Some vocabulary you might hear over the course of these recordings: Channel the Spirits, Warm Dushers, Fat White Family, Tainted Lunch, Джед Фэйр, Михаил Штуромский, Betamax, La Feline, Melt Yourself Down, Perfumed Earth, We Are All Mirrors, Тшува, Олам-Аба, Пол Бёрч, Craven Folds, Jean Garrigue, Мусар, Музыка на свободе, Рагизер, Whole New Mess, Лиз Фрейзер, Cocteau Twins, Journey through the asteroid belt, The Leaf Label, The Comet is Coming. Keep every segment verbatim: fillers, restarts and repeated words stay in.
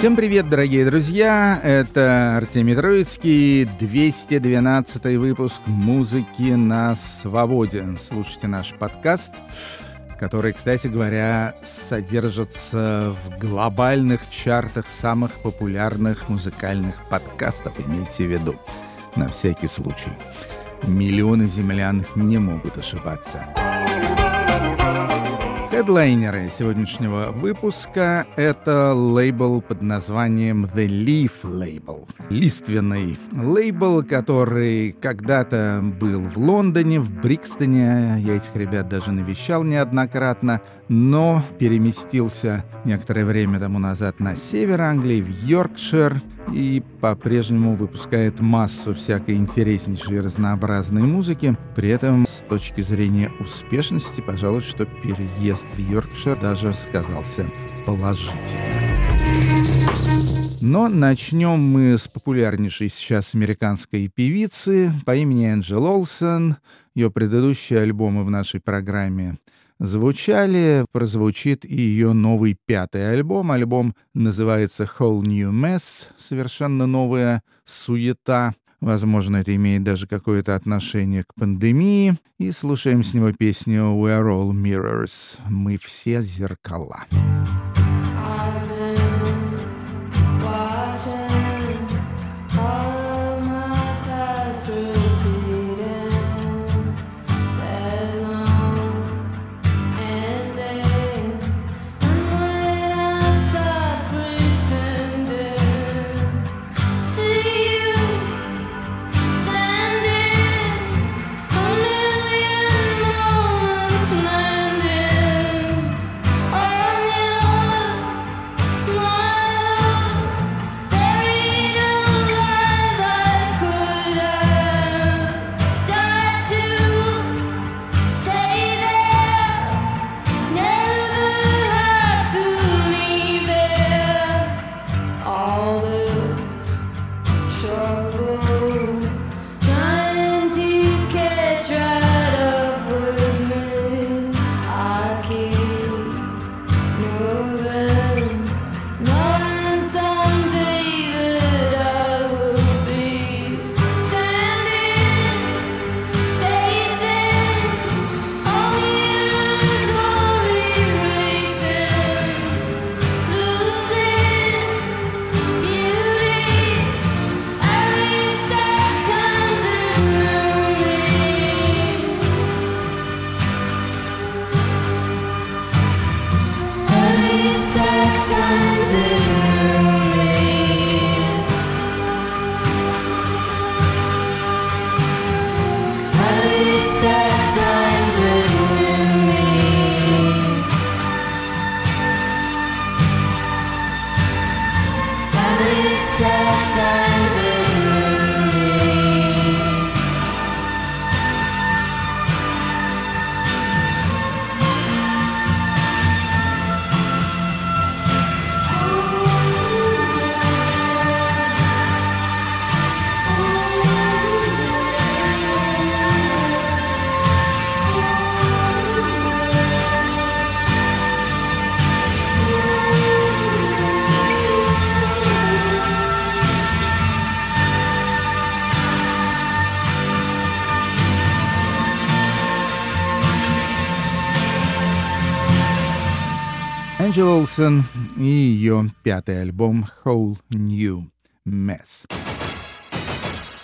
Всем привет, дорогие друзья! Это Артемий Троицкий, двести двенадцатый выпуск «Музыки на свободе». Слушайте наш подкаст, который, кстати говоря, содержится в глобальных чартах самых популярных музыкальных подкастов, имейте в виду, на всякий случай. Миллионы землян не могут ошибаться. Хедлайнеры сегодняшнего выпуска — это лейбл под названием The Leaf Label. Лиственный лейбл, который когда-то был в Лондоне, в Брикстоне. Я этих ребят даже навещал неоднократно, но переместился некоторое время тому назад на север Англии, в Йоркшир, и по-прежнему выпускает массу всякой интереснейшей и разнообразной музыки. При этом, с точки зрения успешности, пожалуй, что переезд в Йоркшир даже сказался положительно. Но начнем мы с популярнейшей сейчас американской певицы по имени Энджел Олсен. Ее предыдущие альбомы в нашей программе звучали, прозвучит и ее новый пятый альбом. Альбом называется Whole New Mess, совершенно новая суета. Возможно, это имеет даже какое-то отношение к пандемии. И слушаем с него песню We Are All Mirrors. Мы все зеркала. Энджел Олсен и ее пятый альбом Whole New Mess.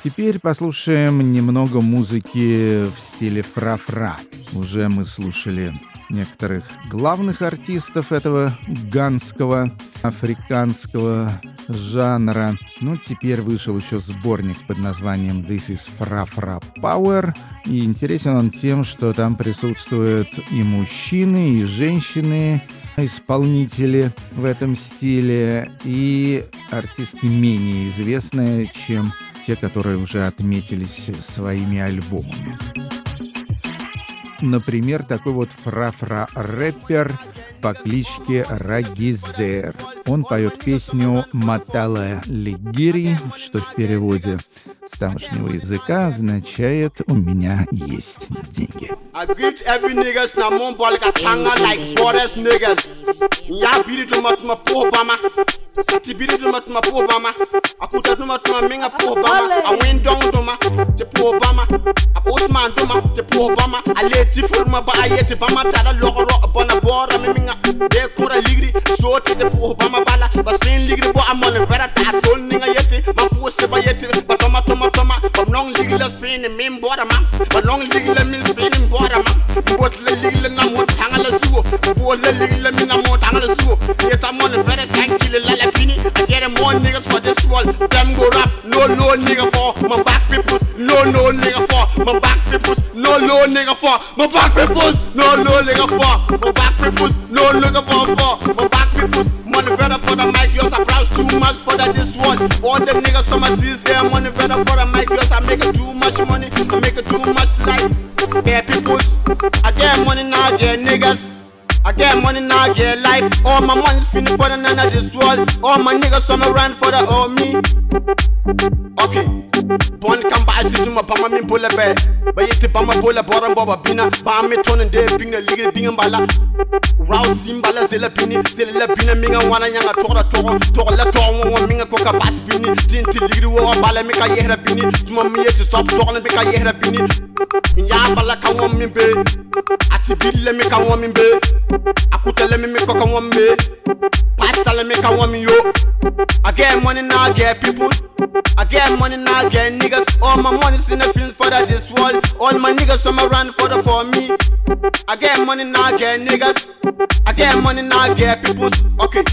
Теперь послушаем немного музыки в стиле фра-фра. Уже мы слушали некоторых главных артистов этого ганского, африканского жанра. Ну, теперь вышел еще сборник под названием This is Fra-Fra Power. И интересен он тем, что там присутствуют и мужчины, и женщины, исполнители в этом стиле, и артисты менее известные, чем те, которые уже отметились своими альбомами. Например, такой вот фра-фра-рэпер по кличке Рагизер. Он поет песню «Матала Лигири», что в переводе тамошнего языка означает «у меня есть деньги». All my money's finna for the none of this world. All my niggas some run for the all me. Okay, born come by see to my bama min bola bed. But yet the bama bola boram baba bina. Bam me turn and they bring the legal bring and bala. Rouse zimbala zela bini zela bina minga wana yanga tora tora tora la tora wana minga koka bas bini. Tinti legal wa bala meka yehra bini. Tuma miye to stop tora meka yehra bini. Inya bala kawo min be. Ati bille meka kawo min be. Akutele me meka kawo min be. Pasta meka kawo min yo. I get money now, I get people. I get money now, I get niggas. All my money's in the film for that this world. All my niggas some around for the for me. I get money now, I get niggas. I get money now, I get people. Okay.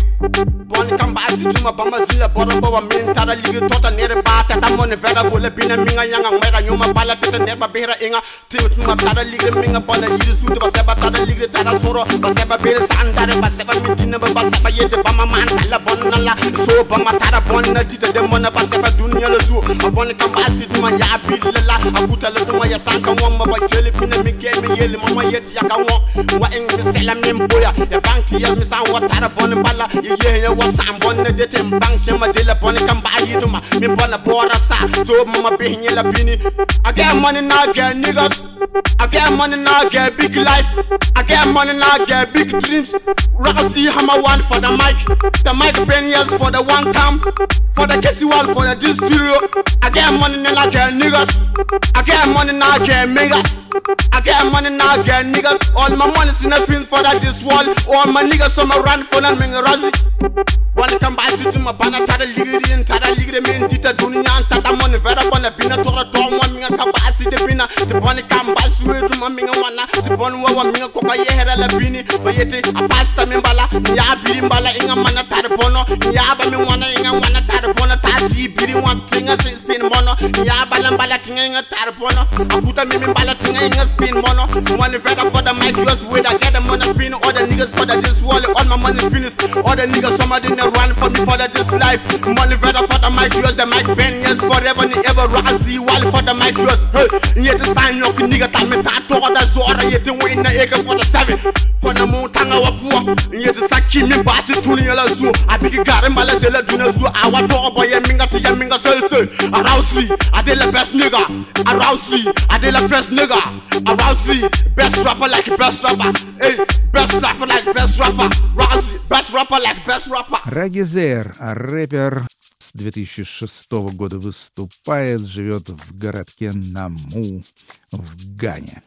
Born come by see to my bamba see the bottom but I'm in tada legal tota near ba tata money vera bole bina minga yanga mera nyuma bala tata neba behra inga tiut my tada legal minga bala yiru suit ba seba tada legal tada soro ba seba bere sandare ba seba midina ba seba yete ba mama tala bonala so ba matara bonna tita demona ba seba dunya la zu born come by see to my ya bilala abuta la to my ya sanka ngoma ba jeli bina migel me yeli mama yeti yakawo wa engi selam nemboya ya banki ya mi san watara bonna bala ye ya wasan bonne de tem bang chema de la bonne kamba yiduma mi bona bora sa so mama bihin la bini. I get money now, get niggas. I get money now, get big life. I get money now, get big dreams. Roxy hammer one for the mic. The mic bangers for the one cam. For the Casey one for the this studio. I get money now, get niggas. I get money now, get niggas. I get money now, get niggas. All my money's in the film for that this world. All my niggas some run for that minga razi. Wanna come by see to my banana tada ligiri and tada ligiri men dita dunya and tada money vera bona bina tora tom wa minga kabasi de bina the bonny come by see to my minga wana the bonny wa minga koka yehera la bini bayete a pasta membala ya birimbala inga mana tada bono ya ba mwana inga wana tada bono tati biri want tinga spin mono ya balambala tinga inga tada bono abuta mimimbala tinga inga spin mono money vera for the mic just with I get the money spin all the niggas for the this wall all my money finished all the niggas somebody never run for me for the this life. Money better for the mic yours. The mic bend yes forever and ever. Razi wall for the mic yours. Hey, yet the sign lock nigga tell me that to the zora yet the win the egg for the seven. For the mountain I walk. Yet the saki me pass it to the zoo. I big garam bala zela duna zoo. I want to boy minga to minga sel sel. Arouse me. I the best nigga. Arouse me. I the best nigga. Arouse me. Best rapper like best rapper. Hey, best rapper like best rapper. Razi best rapper like best rapper. Рагизер, рэпер, с две тысячи шестого года выступает, живет в городке Наму в Гане.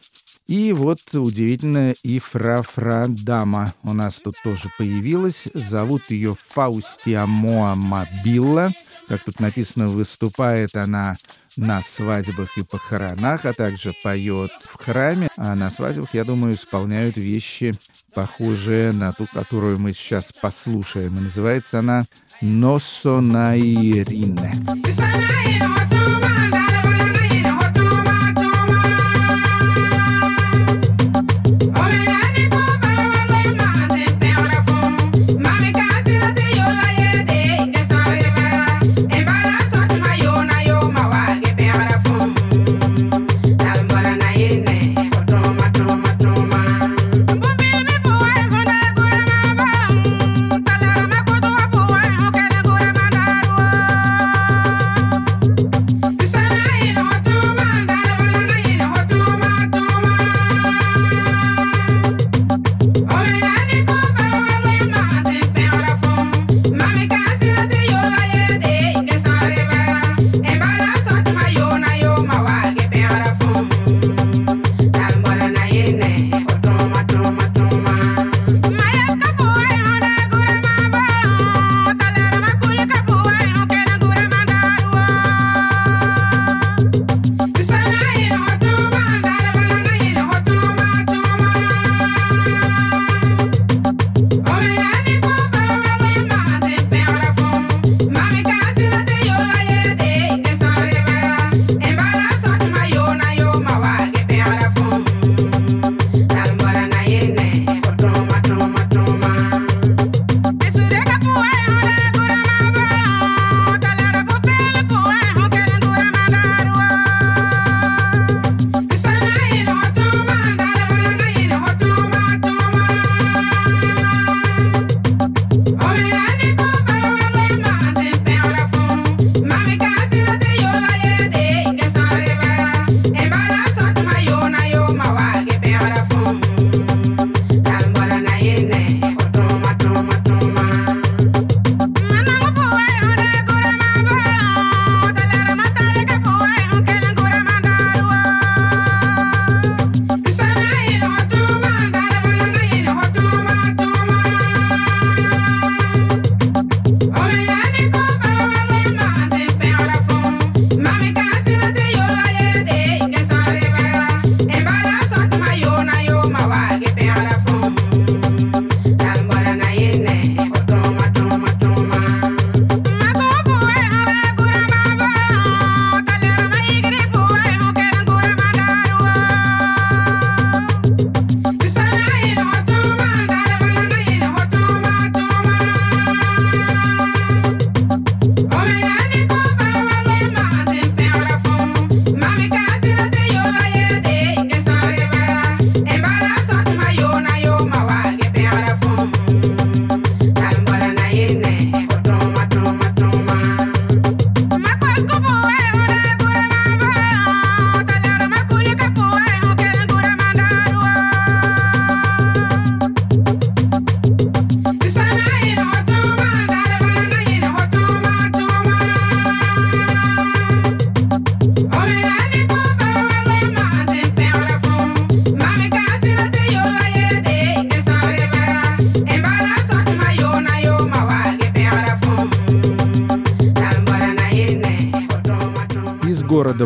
И вот удивительная и фра-фра дама у нас тут тоже появилась. Зовут ее Фаустия Моамабилла. Как тут написано, выступает она на свадьбах и похоронах, а также поет в храме. А на свадьбах, я думаю, исполняют вещи, похожие на ту, которую мы сейчас послушаем. Называется она «Носо Наирине».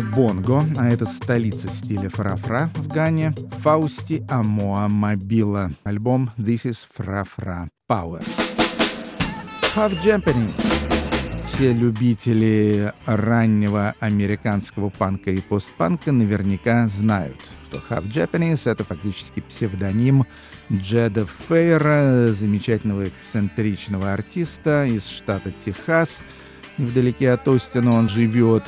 города Бонго, а это столица стиля фра-фра в Гане, Фаустия Моамабилла. Альбом This is Fra-Fra Power. Half Japanese. Все любители раннего американского панка и постпанка наверняка знают, что Half Japanese — это фактически псевдоним Джеда Фэйра, замечательного эксцентричного артиста из штата Техас. Невдалеке от Остина он живет.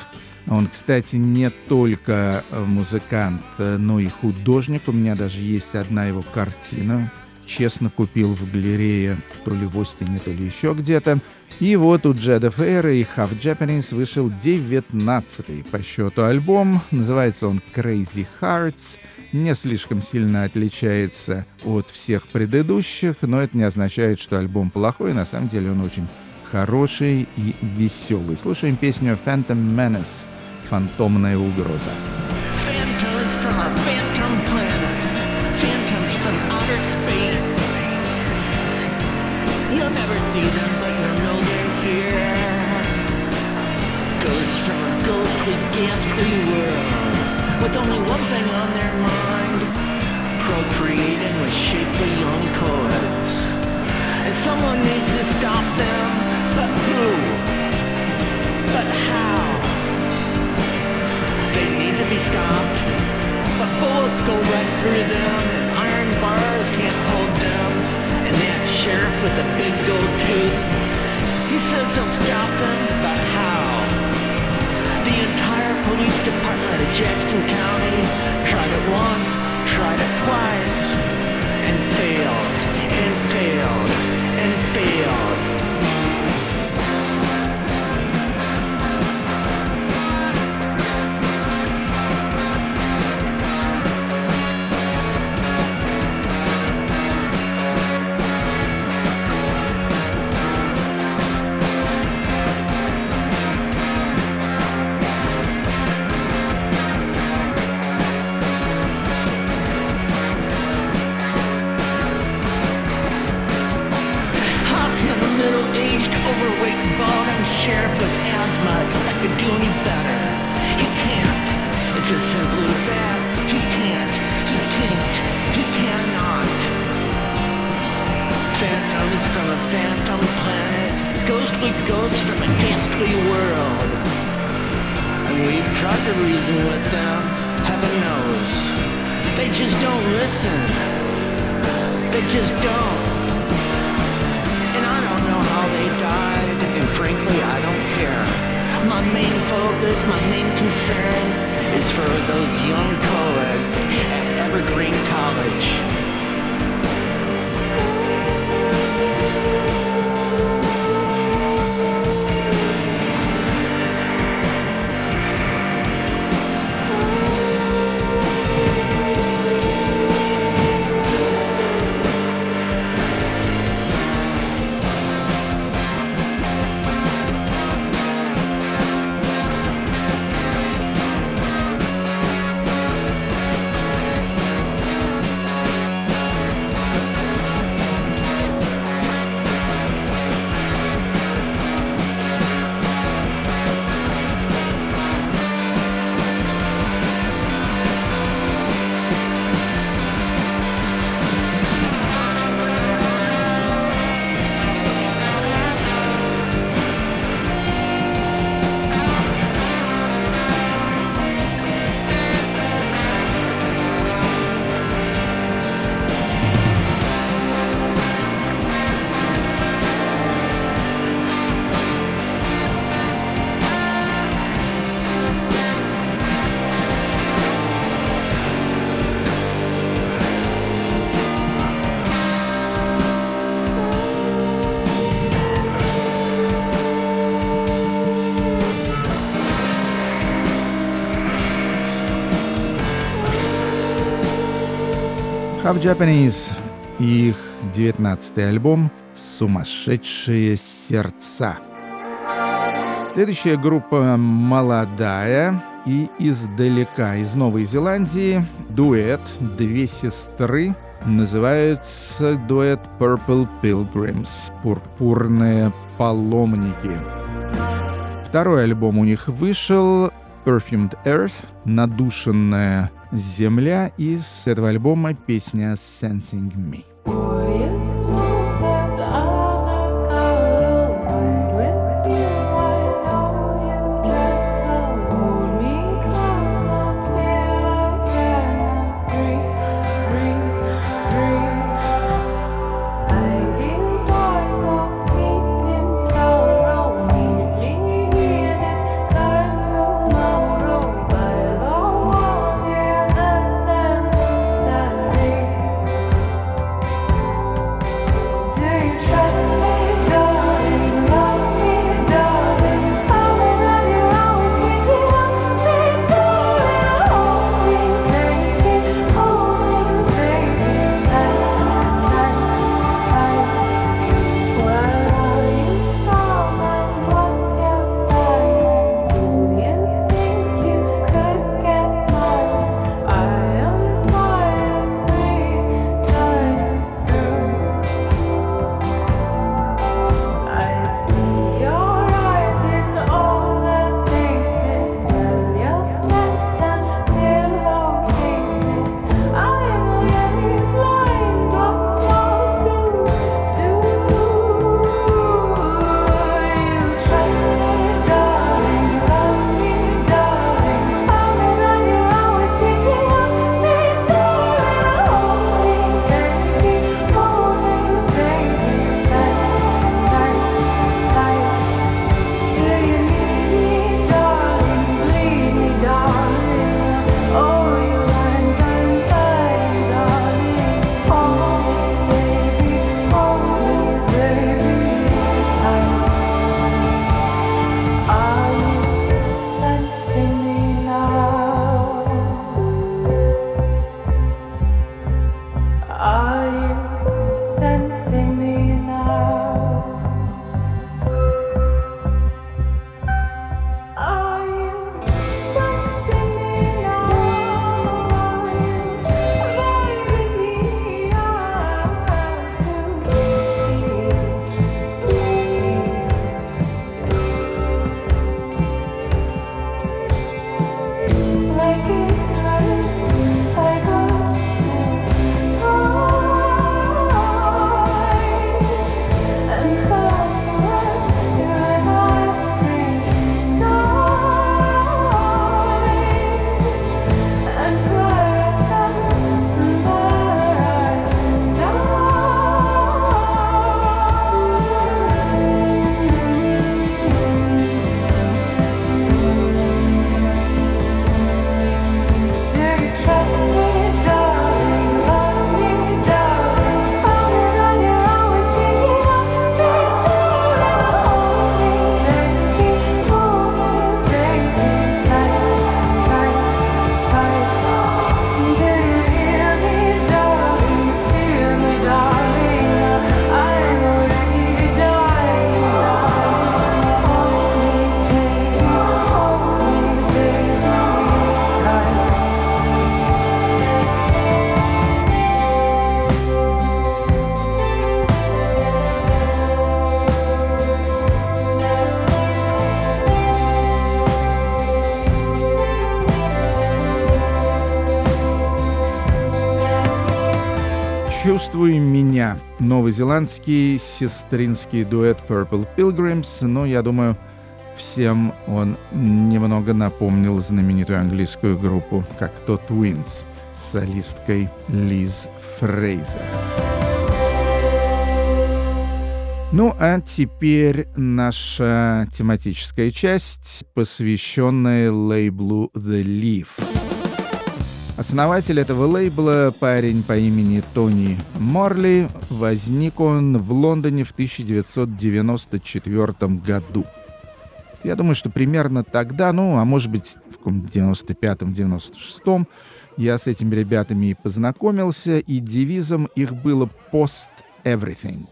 Он, кстати, не только музыкант, но и художник. У меня даже есть одна его картина. Честно купил в галерее, то ли в Остине, то ли еще где-то. И вот у Джеда Фэйра и Half Japanese вышел девятнадцатый по счету альбом. Называется он Crazy Hearts. Не слишком сильно отличается от всех предыдущих, но это не означает, что альбом плохой. На самом деле он очень хороший и веселый. Слушаем песню Phantom Menace, «Фантомная угроза». See them, but you know they're here. Ghosts from a ghostly, ghastly world, with only one thing on their mind: procreating with shapely young cohorts. And someone needs to stop them, but who? But how? They need to be stopped, but bullets go right through them, and iron bars can't hold them. Sheriff with a big gold tooth, he says he'll stop them, but how? The entire police department of Jackson County tried it once, tried it twice, and failed, and failed, and failed. Half Japanese и их девятнадцатый альбом «Сумасшедшие сердца». Следующая группа молодая и издалека, из Новой Зеландии. Дуэт, две сестры. Называется дуэт Purple Pilgrims, «Пурпурные паломники». Второй альбом у них вышел. Perfumed Earth, надушенная земля, и с этого альбома песня Sensing Me. «Чувствуй меня» — новозеландский сестринский дуэт Purple Pilgrims, но, я думаю, всем он немного напомнил знаменитую английскую группу Cocteau Twins с солисткой Лиз Фрейзер. Ну а теперь наша тематическая часть, посвященная лейблу The Leaf. Основатель этого лейбла, парень по имени Тони Морли, возник он в Лондоне в тысяча девятьсот девяносто четвёртом году. Я думаю, что примерно тогда, ну, а может быть, в каком-то девяносто пятом девяносто шестом, я с этими ребятами и познакомился, и девизом их было «Post Everything».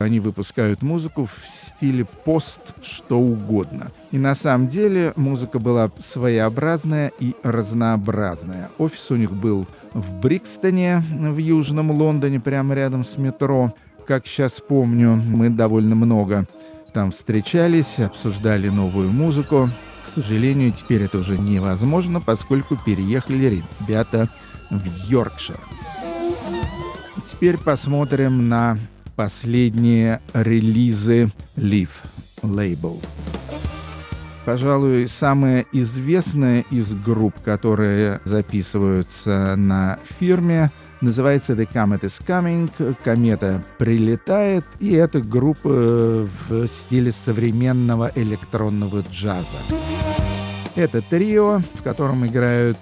Они выпускают музыку в стиле пост что угодно. И на самом деле музыка была своеобразная и разнообразная. Офис у них был в Брикстоне, в Южном Лондоне, прямо рядом с метро. Как сейчас помню, мы довольно много там встречались, обсуждали новую музыку. К сожалению, теперь это уже невозможно, поскольку переехали ребята в Йоркшир. Теперь посмотрим на последние релизы Leaf Label. Пожалуй, самая известная из групп, которые записываются на фирме, называется The Comet is Coming, комета прилетает, и это группа в стиле современного электронного джаза. Это трио, в котором играют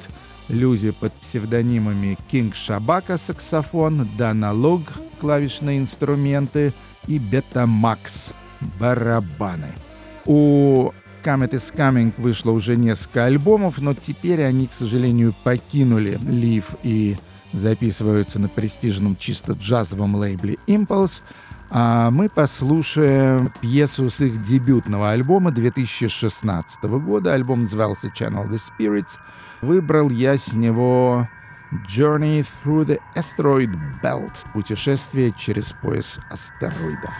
люди под псевдонимами King Shabaka, саксофон, Dana Log, клавишные инструменты, и Betamax, барабаны. У Comet is Coming вышло уже несколько альбомов, но теперь они, к сожалению, покинули Leaf и записываются на престижном чисто джазовом лейбле Impulse. А мы послушаем пьесу с их дебютного альбома две тысячи шестнадцатого года. Альбом назывался Channel the Spirits. Выбрал я с него Journey Through the Asteroid Belt. Путешествие через пояс астероидов.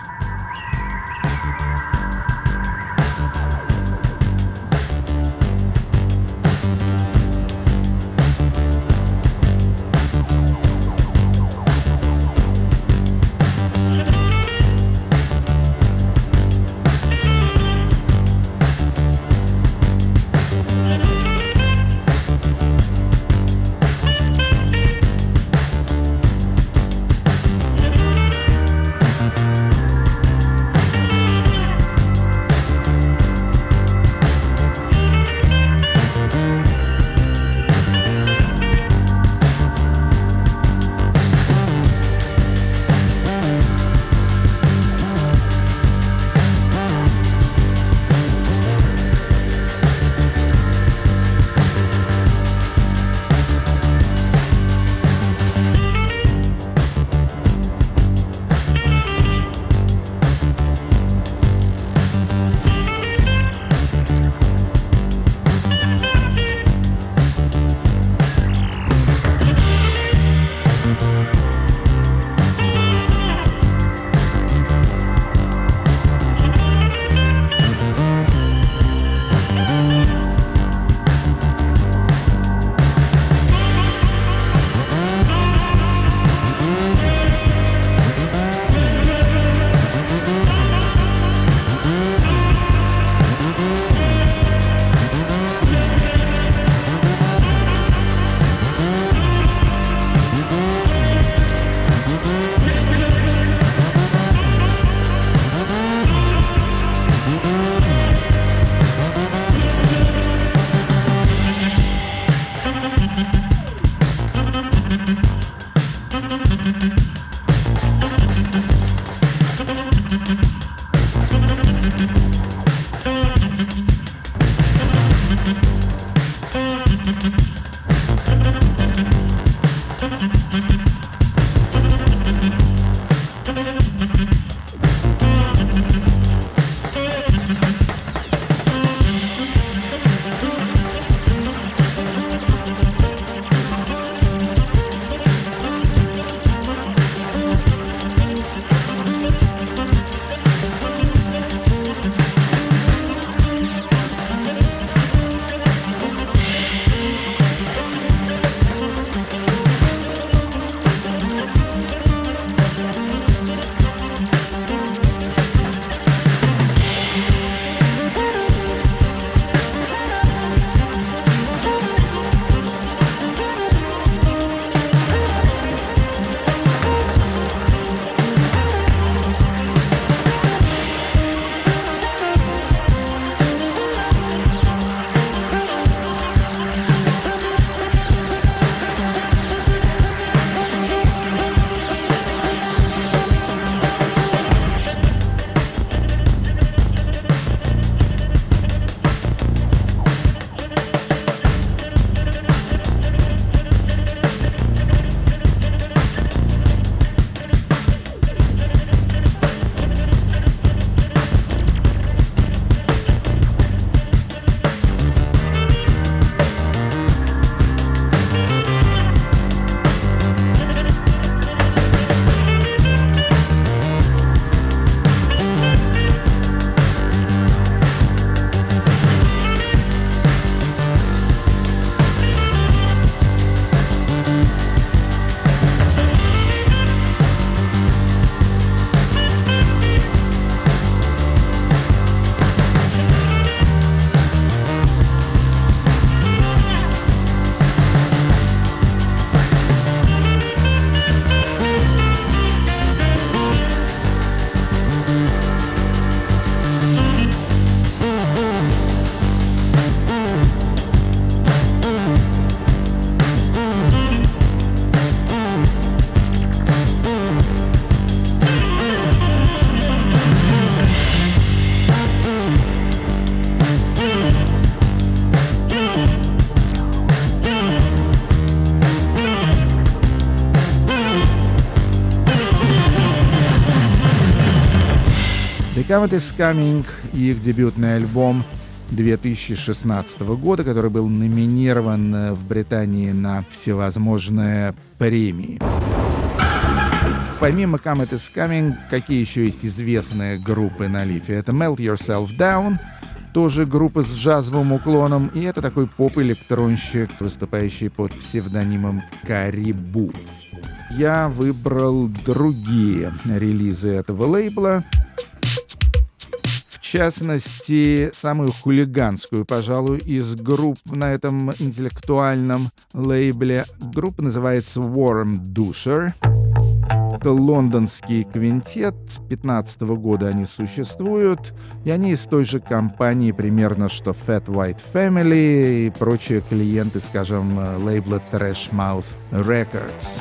Comet is Coming, их дебютный альбом две тысячи шестнадцатого года, который был номинирован в Британии на всевозможные премии. Помимо Comet is Coming, какие еще есть известные группы на Лифе? Это Melt Yourself Down, тоже группа с джазовым уклоном, и это такой поп-электронщик, выступающий под псевдонимом Карибу. Я выбрал другие релизы этого лейбла. В частности, самую хулиганскую, пожалуй, из групп на этом интеллектуальном лейбле. Группа называется Warm Dushers. Это лондонский квинтет, с две тысячи пятнадцатого года они существуют, и они из той же компании примерно, что Fat White Family и прочие клиенты, скажем, лейбла Trash Mouth Records.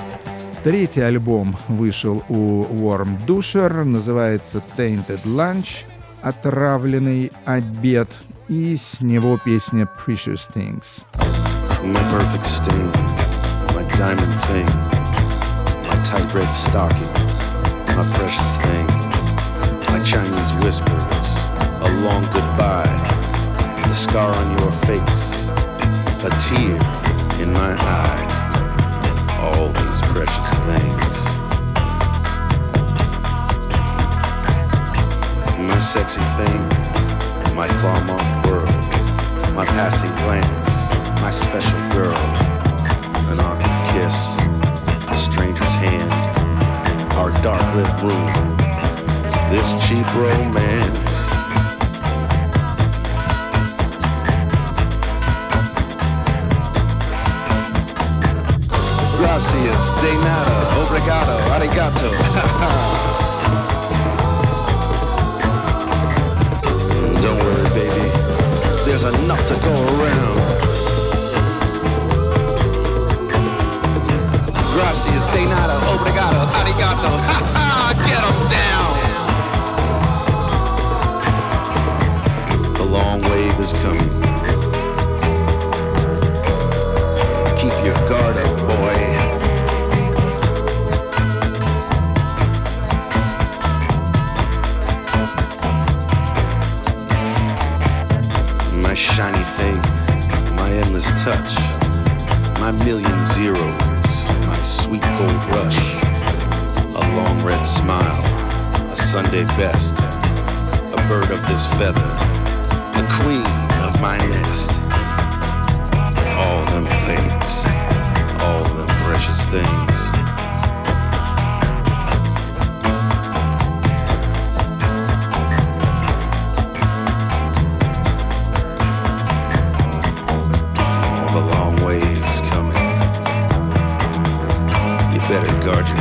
Третий альбом вышел у Warm Dushers, называется Tainted Lunch, отравленный обед, и с него песня Precious Things. My perfect sting, my diamond thing. My tight red stocking, my precious thing, my Chinese whispers, a long goodbye, the scar on your face, a tear in my eye, all these precious things. My sexy thing, my claw-marked world, my passing glance, my special girl, an awkward kiss, a stranger's hand, our dark-lit room, this cheap romance. Gracias, de nada, obrigado, arigato. Don't worry, baby, there's enough to go around. Gracias, de nada, obrigado, arigato, ha ha, get them down. The long wave is coming. Keep your guard up, boy. My shiny thing, my endless touch, my million zeros, sweet gold rush, a long red smile, a Sunday best, a bird of this feather, the queen of my nest. All them things, all them precious things.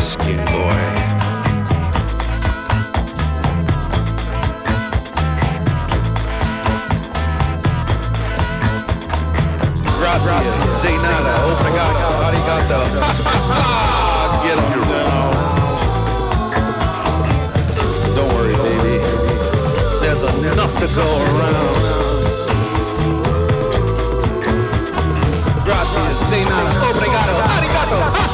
Skin boy. Gracias, de nada, obrigado, arigato. Get him down. Don't worry, baby. There's enough to go around. Gracias, de nada, obrigado, arigato.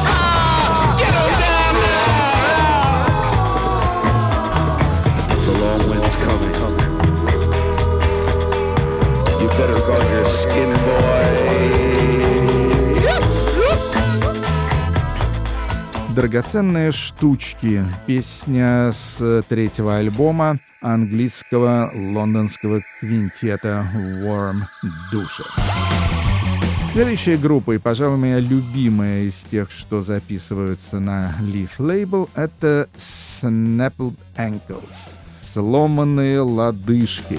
Coming. You better guard your skin, boy. Драгоценные штучки. Песня с третьего альбома английского лондонского квинтета Warm Dushers. Следующая группа, и, пожалуй, моя любимая из тех, что записываются на Leaf Label, это Snapped Ankles. Сломанные лодыжки.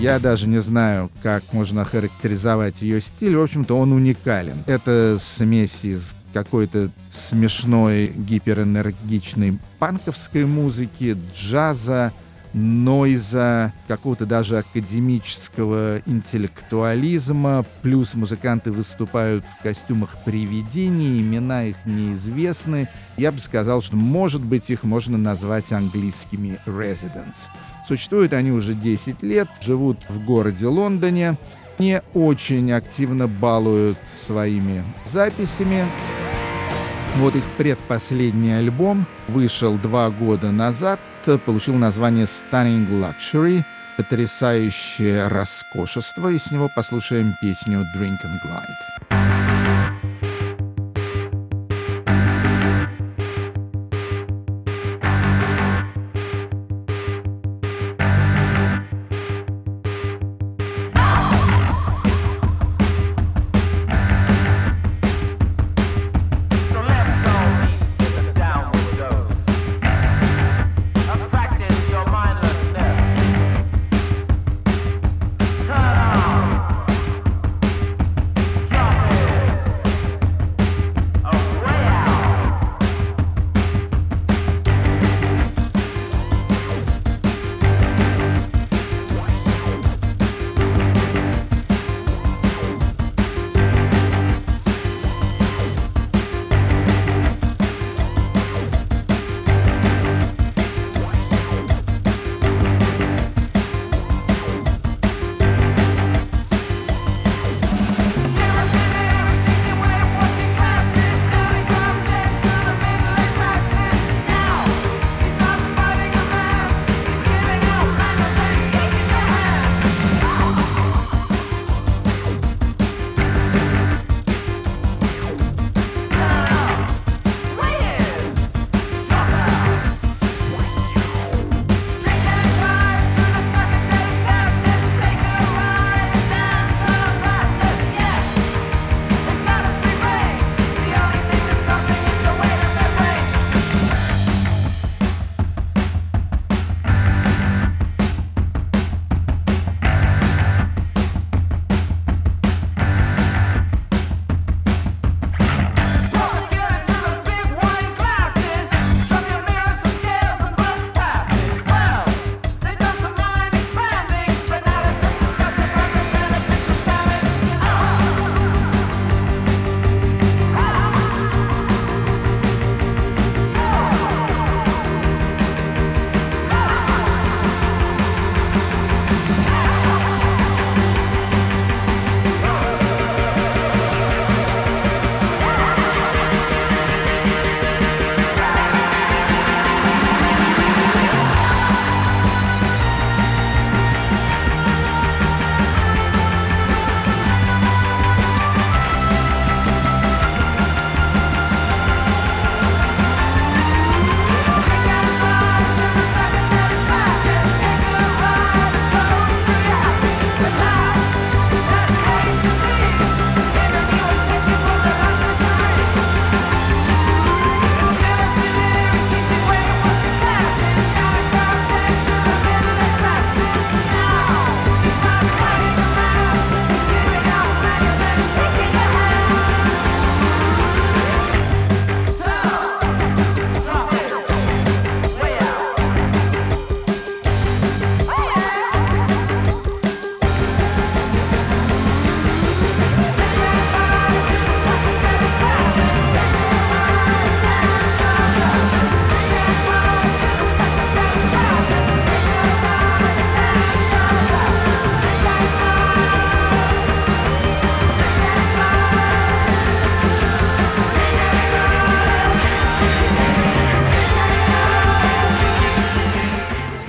Я даже не знаю, как можно характеризовать ее стиль. В общем-то, он уникален. Это смесь из какой-то смешной, гиперэнергичной панковской музыки, джаза, нойза, какого-то даже академического интеллектуализма. Плюс музыканты выступают в костюмах привидений, имена их неизвестны. Я бы сказал, что, может быть, их можно назвать английскими «Residents». Существуют они уже десять лет, живут в городе Лондоне, не очень активно балуют своими записями. Вот их предпоследний альбом вышел два года назад, получил название «Stunning Luxury» — «Потрясающее роскошество», и с него послушаем песню «Drink and Glide».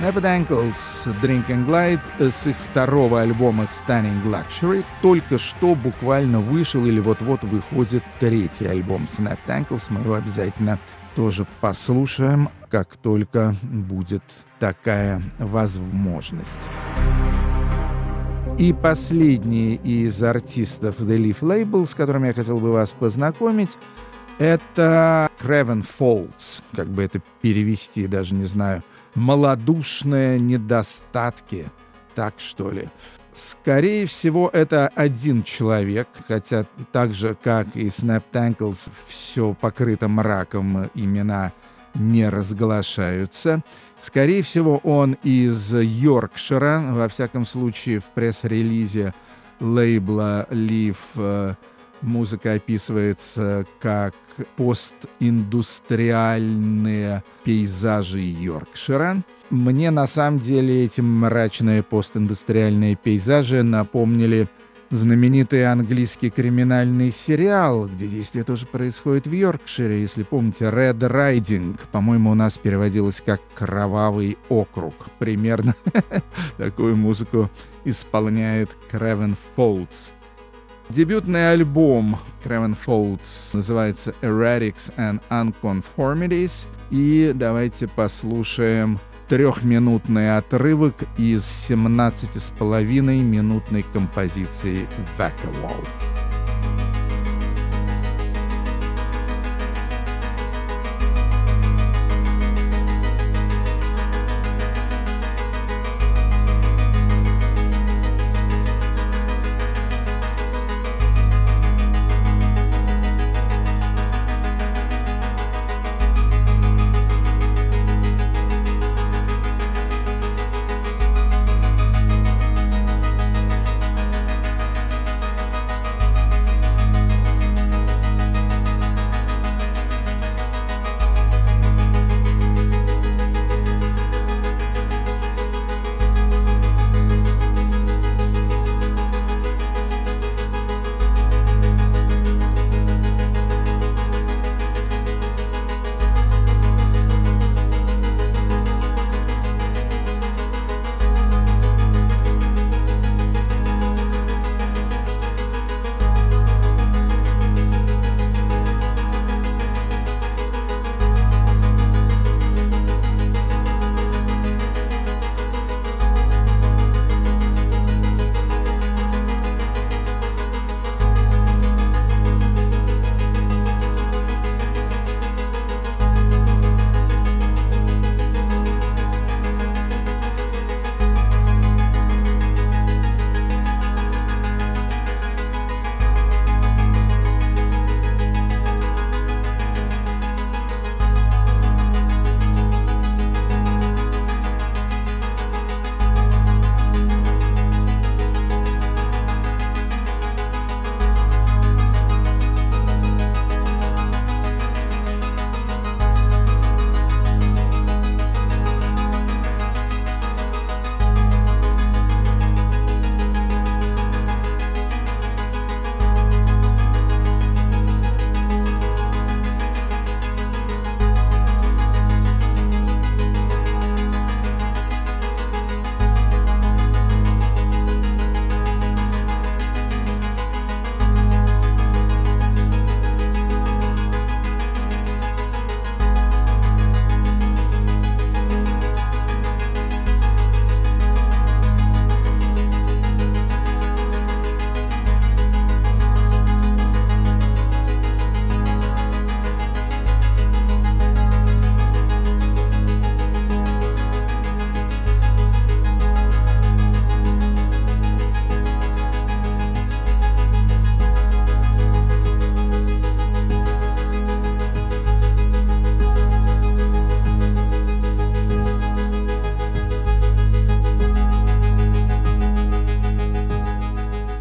Snapped Ankles, Drink and Glide с их второго альбома Stunning Luxury. Только что буквально вышел или вот-вот выходит третий альбом Snapped Ankles. Мы его обязательно тоже послушаем, как только будет такая возможность. И последний из артистов The Leaf Label, с которым я хотел бы вас познакомить, это Cravenfolds. Как бы это перевести, даже не знаю. «Малодушные недостатки», так что ли? Скорее всего, это один человек, хотя так же, как и Snapped Ankles, все покрыто мраком, имена не разглашаются. Скорее всего, он из Йоркшира, во всяком случае, в пресс-релизе лейбла «Leaf» музыка описывается как постиндустриальные пейзажи Йоркшира. Мне на самом деле эти мрачные постиндустриальные пейзажи напомнили знаменитый английский криминальный сериал, где действие тоже происходит в Йоркшире, если помните, Red Riding, по-моему, у нас переводилось как «Кровавый округ». Примерно такую музыку исполняет Craven Folds. Дебютный альбом Craven Folds называется «Erratics and Unconformities», и давайте послушаем трехминутный отрывок из семнадцатисполовиноминутной композиции «Vacavol».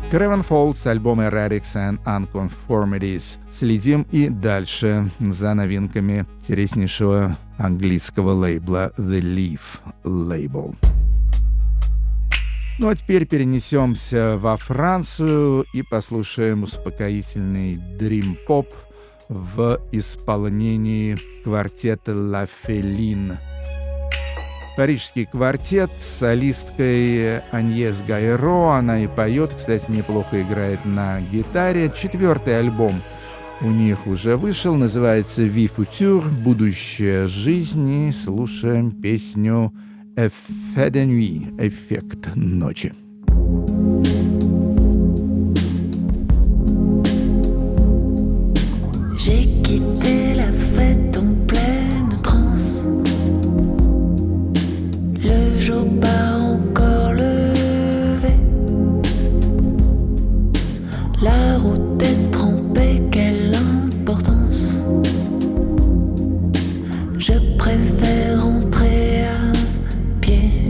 Craven Folds, альбом Erratics and Unconformities. Следим и дальше за новинками интереснейшего английского лейбла The Leaf Label. Ну а теперь перенесемся во Францию и послушаем успокоительный дрим-поп в исполнении квартета La Feline. Парижский квартет с солисткой Аньес Гайро. Она и поет, кстати, неплохо играет на гитаре. Четвертый альбом у них уже вышел, называется «Vie Futur», «Будущая жизнь». И слушаем песню «Effet de nuit», «Эффект ночи». Préfère entrer à pied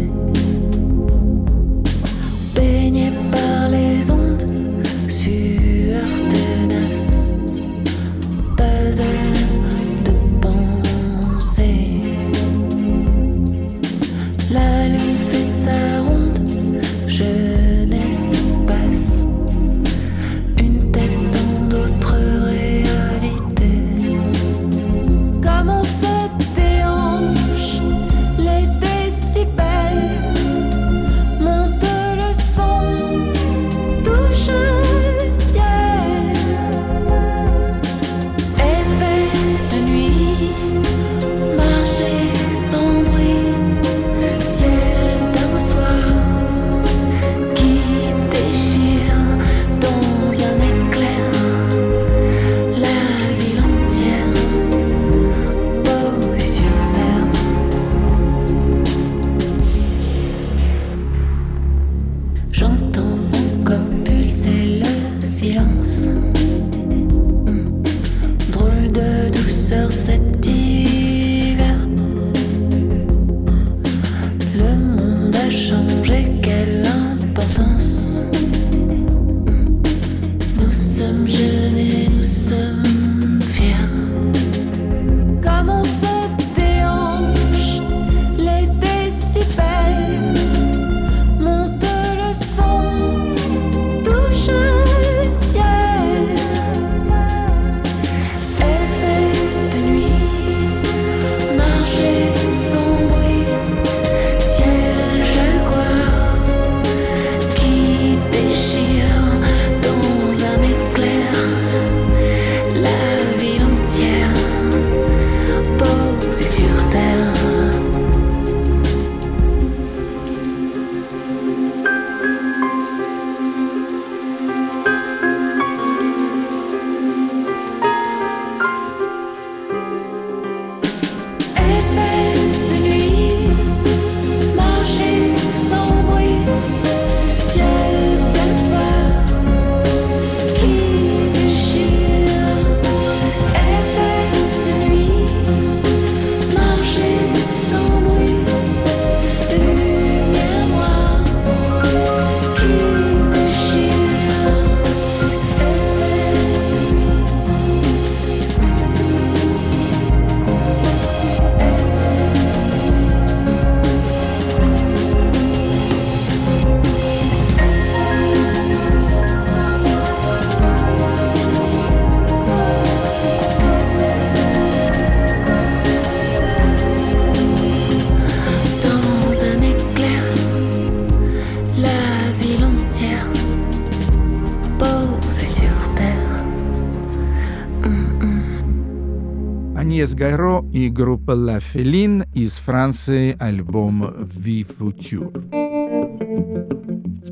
Гаро и группа La Feline из Франции, альбом Vie Futur.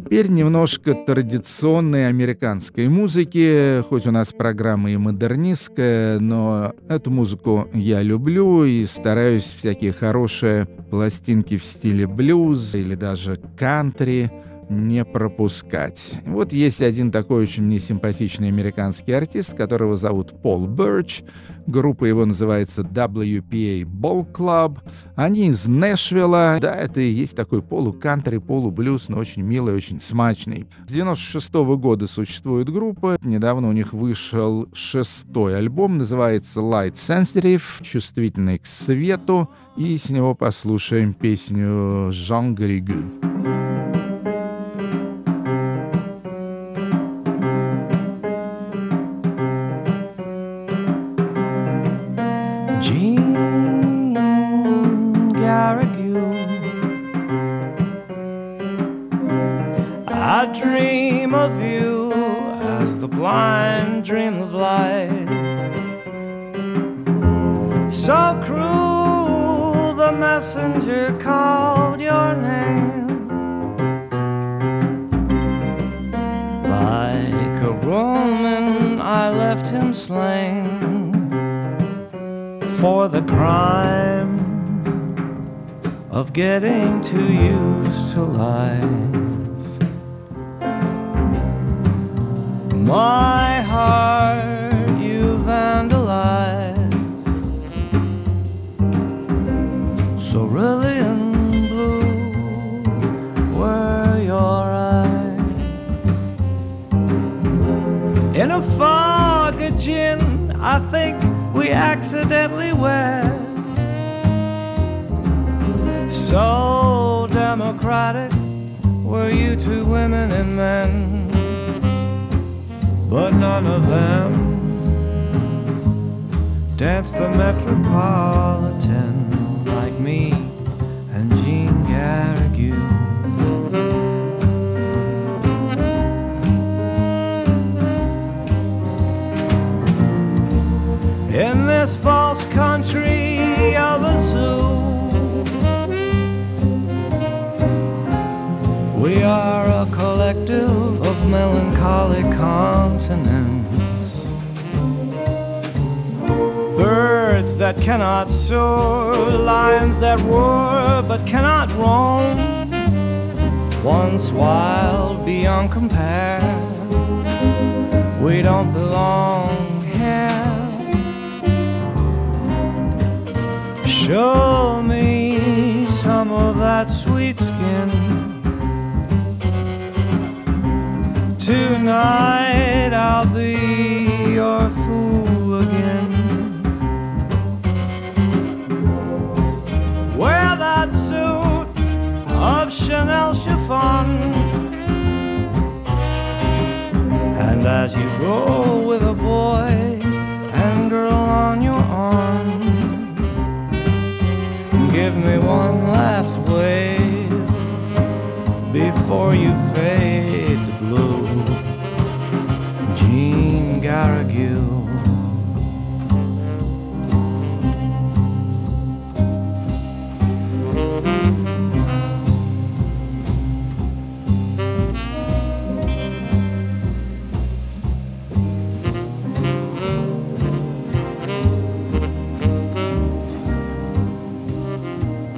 Теперь немножко традиционной американской музыки, хоть у нас программа и модернистская, но эту музыку я люблю и стараюсь всякие хорошие пластинки в стиле блюз или даже кантри не пропускать. Вот есть один такой очень несимпатичный американский артист, которого зовут Пол Бёрч. Группа его называется дабл ю пи эй Ball Club. Они из Нэшвилла. Да, это и есть такой полукантри, полублюз, но очень милый, очень смачный. С девяносто шестого года существует группа. Недавно у них вышел шестой альбом. Называется Light Sensitive, чувствительный к свету. И с него послушаем песню Jean Garrigue. I dream of you as the blind dream of light. So cruel, the messenger called your name. Like a Roman, I left him slain for the crime of getting too used to life. My heart you vandalized, cerulean blue were your eyes. In a fog of gin I think we accidentally wed. So democratic were you two women and men, but none of them danced the Metropolitan like me and Jean Garrigue. In this false country of a zoo, we are a collective of melancholy continents. Birds that cannot soar, lions that roar but cannot roam. Once wild beyond compare, we don't belong here. Show me some of that sweet skin. Tonight I'll be your fool again. Wear that suit of Chanel chiffon, and as you go with a boy and girl on your arm, give me one last wave before you fade to blue. Jean Garrigue.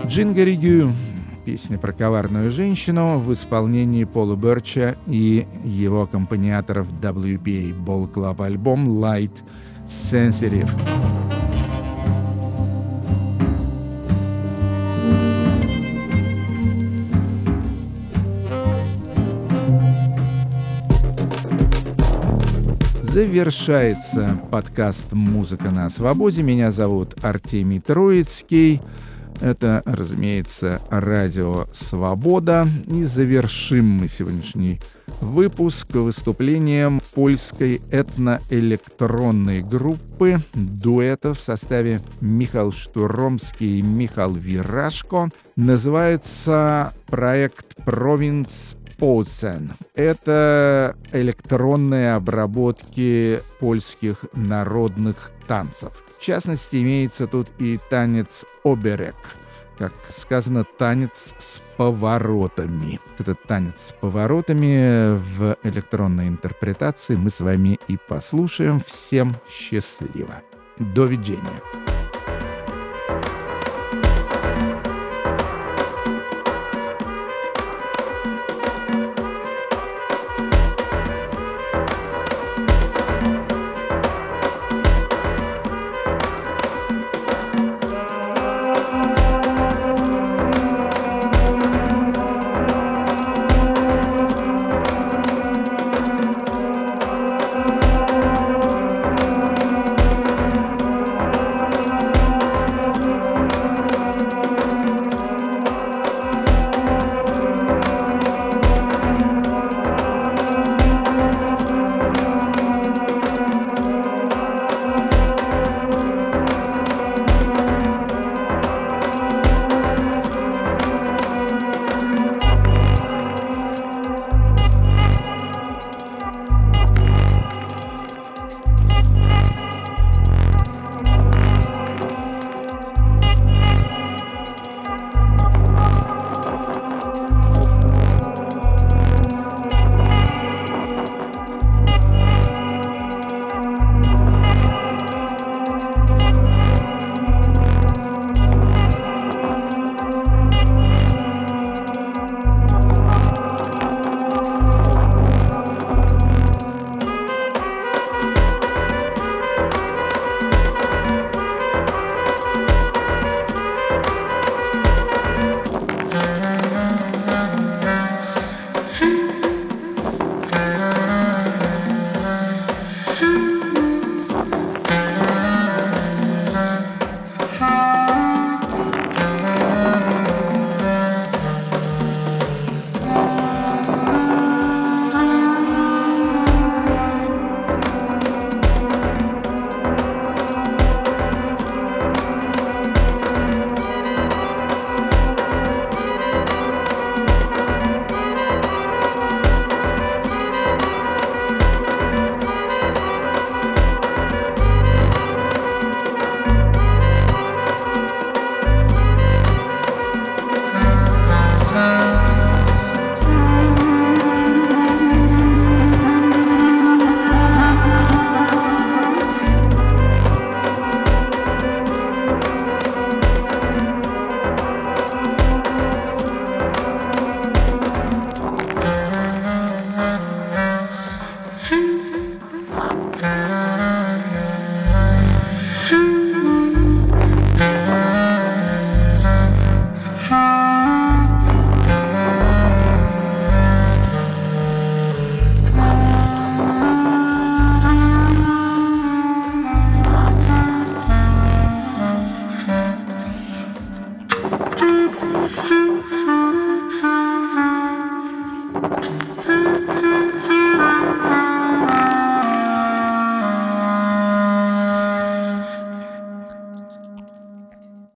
Jean Garrigue. Песня про коварную женщину в исполнении Пола Бёрча и его аккомпаниаторов дабл ю пи эй Ball Club, альбом Light Sensitive. Завершается подкаст «Музыка на свободе». Меня зовут Артемий Троицкий. Это, разумеется, радио «Свобода». И завершим мы сегодняшний выпуск выступлением польской этноэлектронной группы, дуэта в составе Михаил Штуромский и Михаил Вирашко. Называется проект «Провинс Олсен. Это электронные обработки польских народных танцев. В частности, имеется тут и танец оберег. Как сказано, танец с поворотами. Этот танец с поворотами в электронной интерпретации мы с вами и послушаем. Всем счастливо. До видения.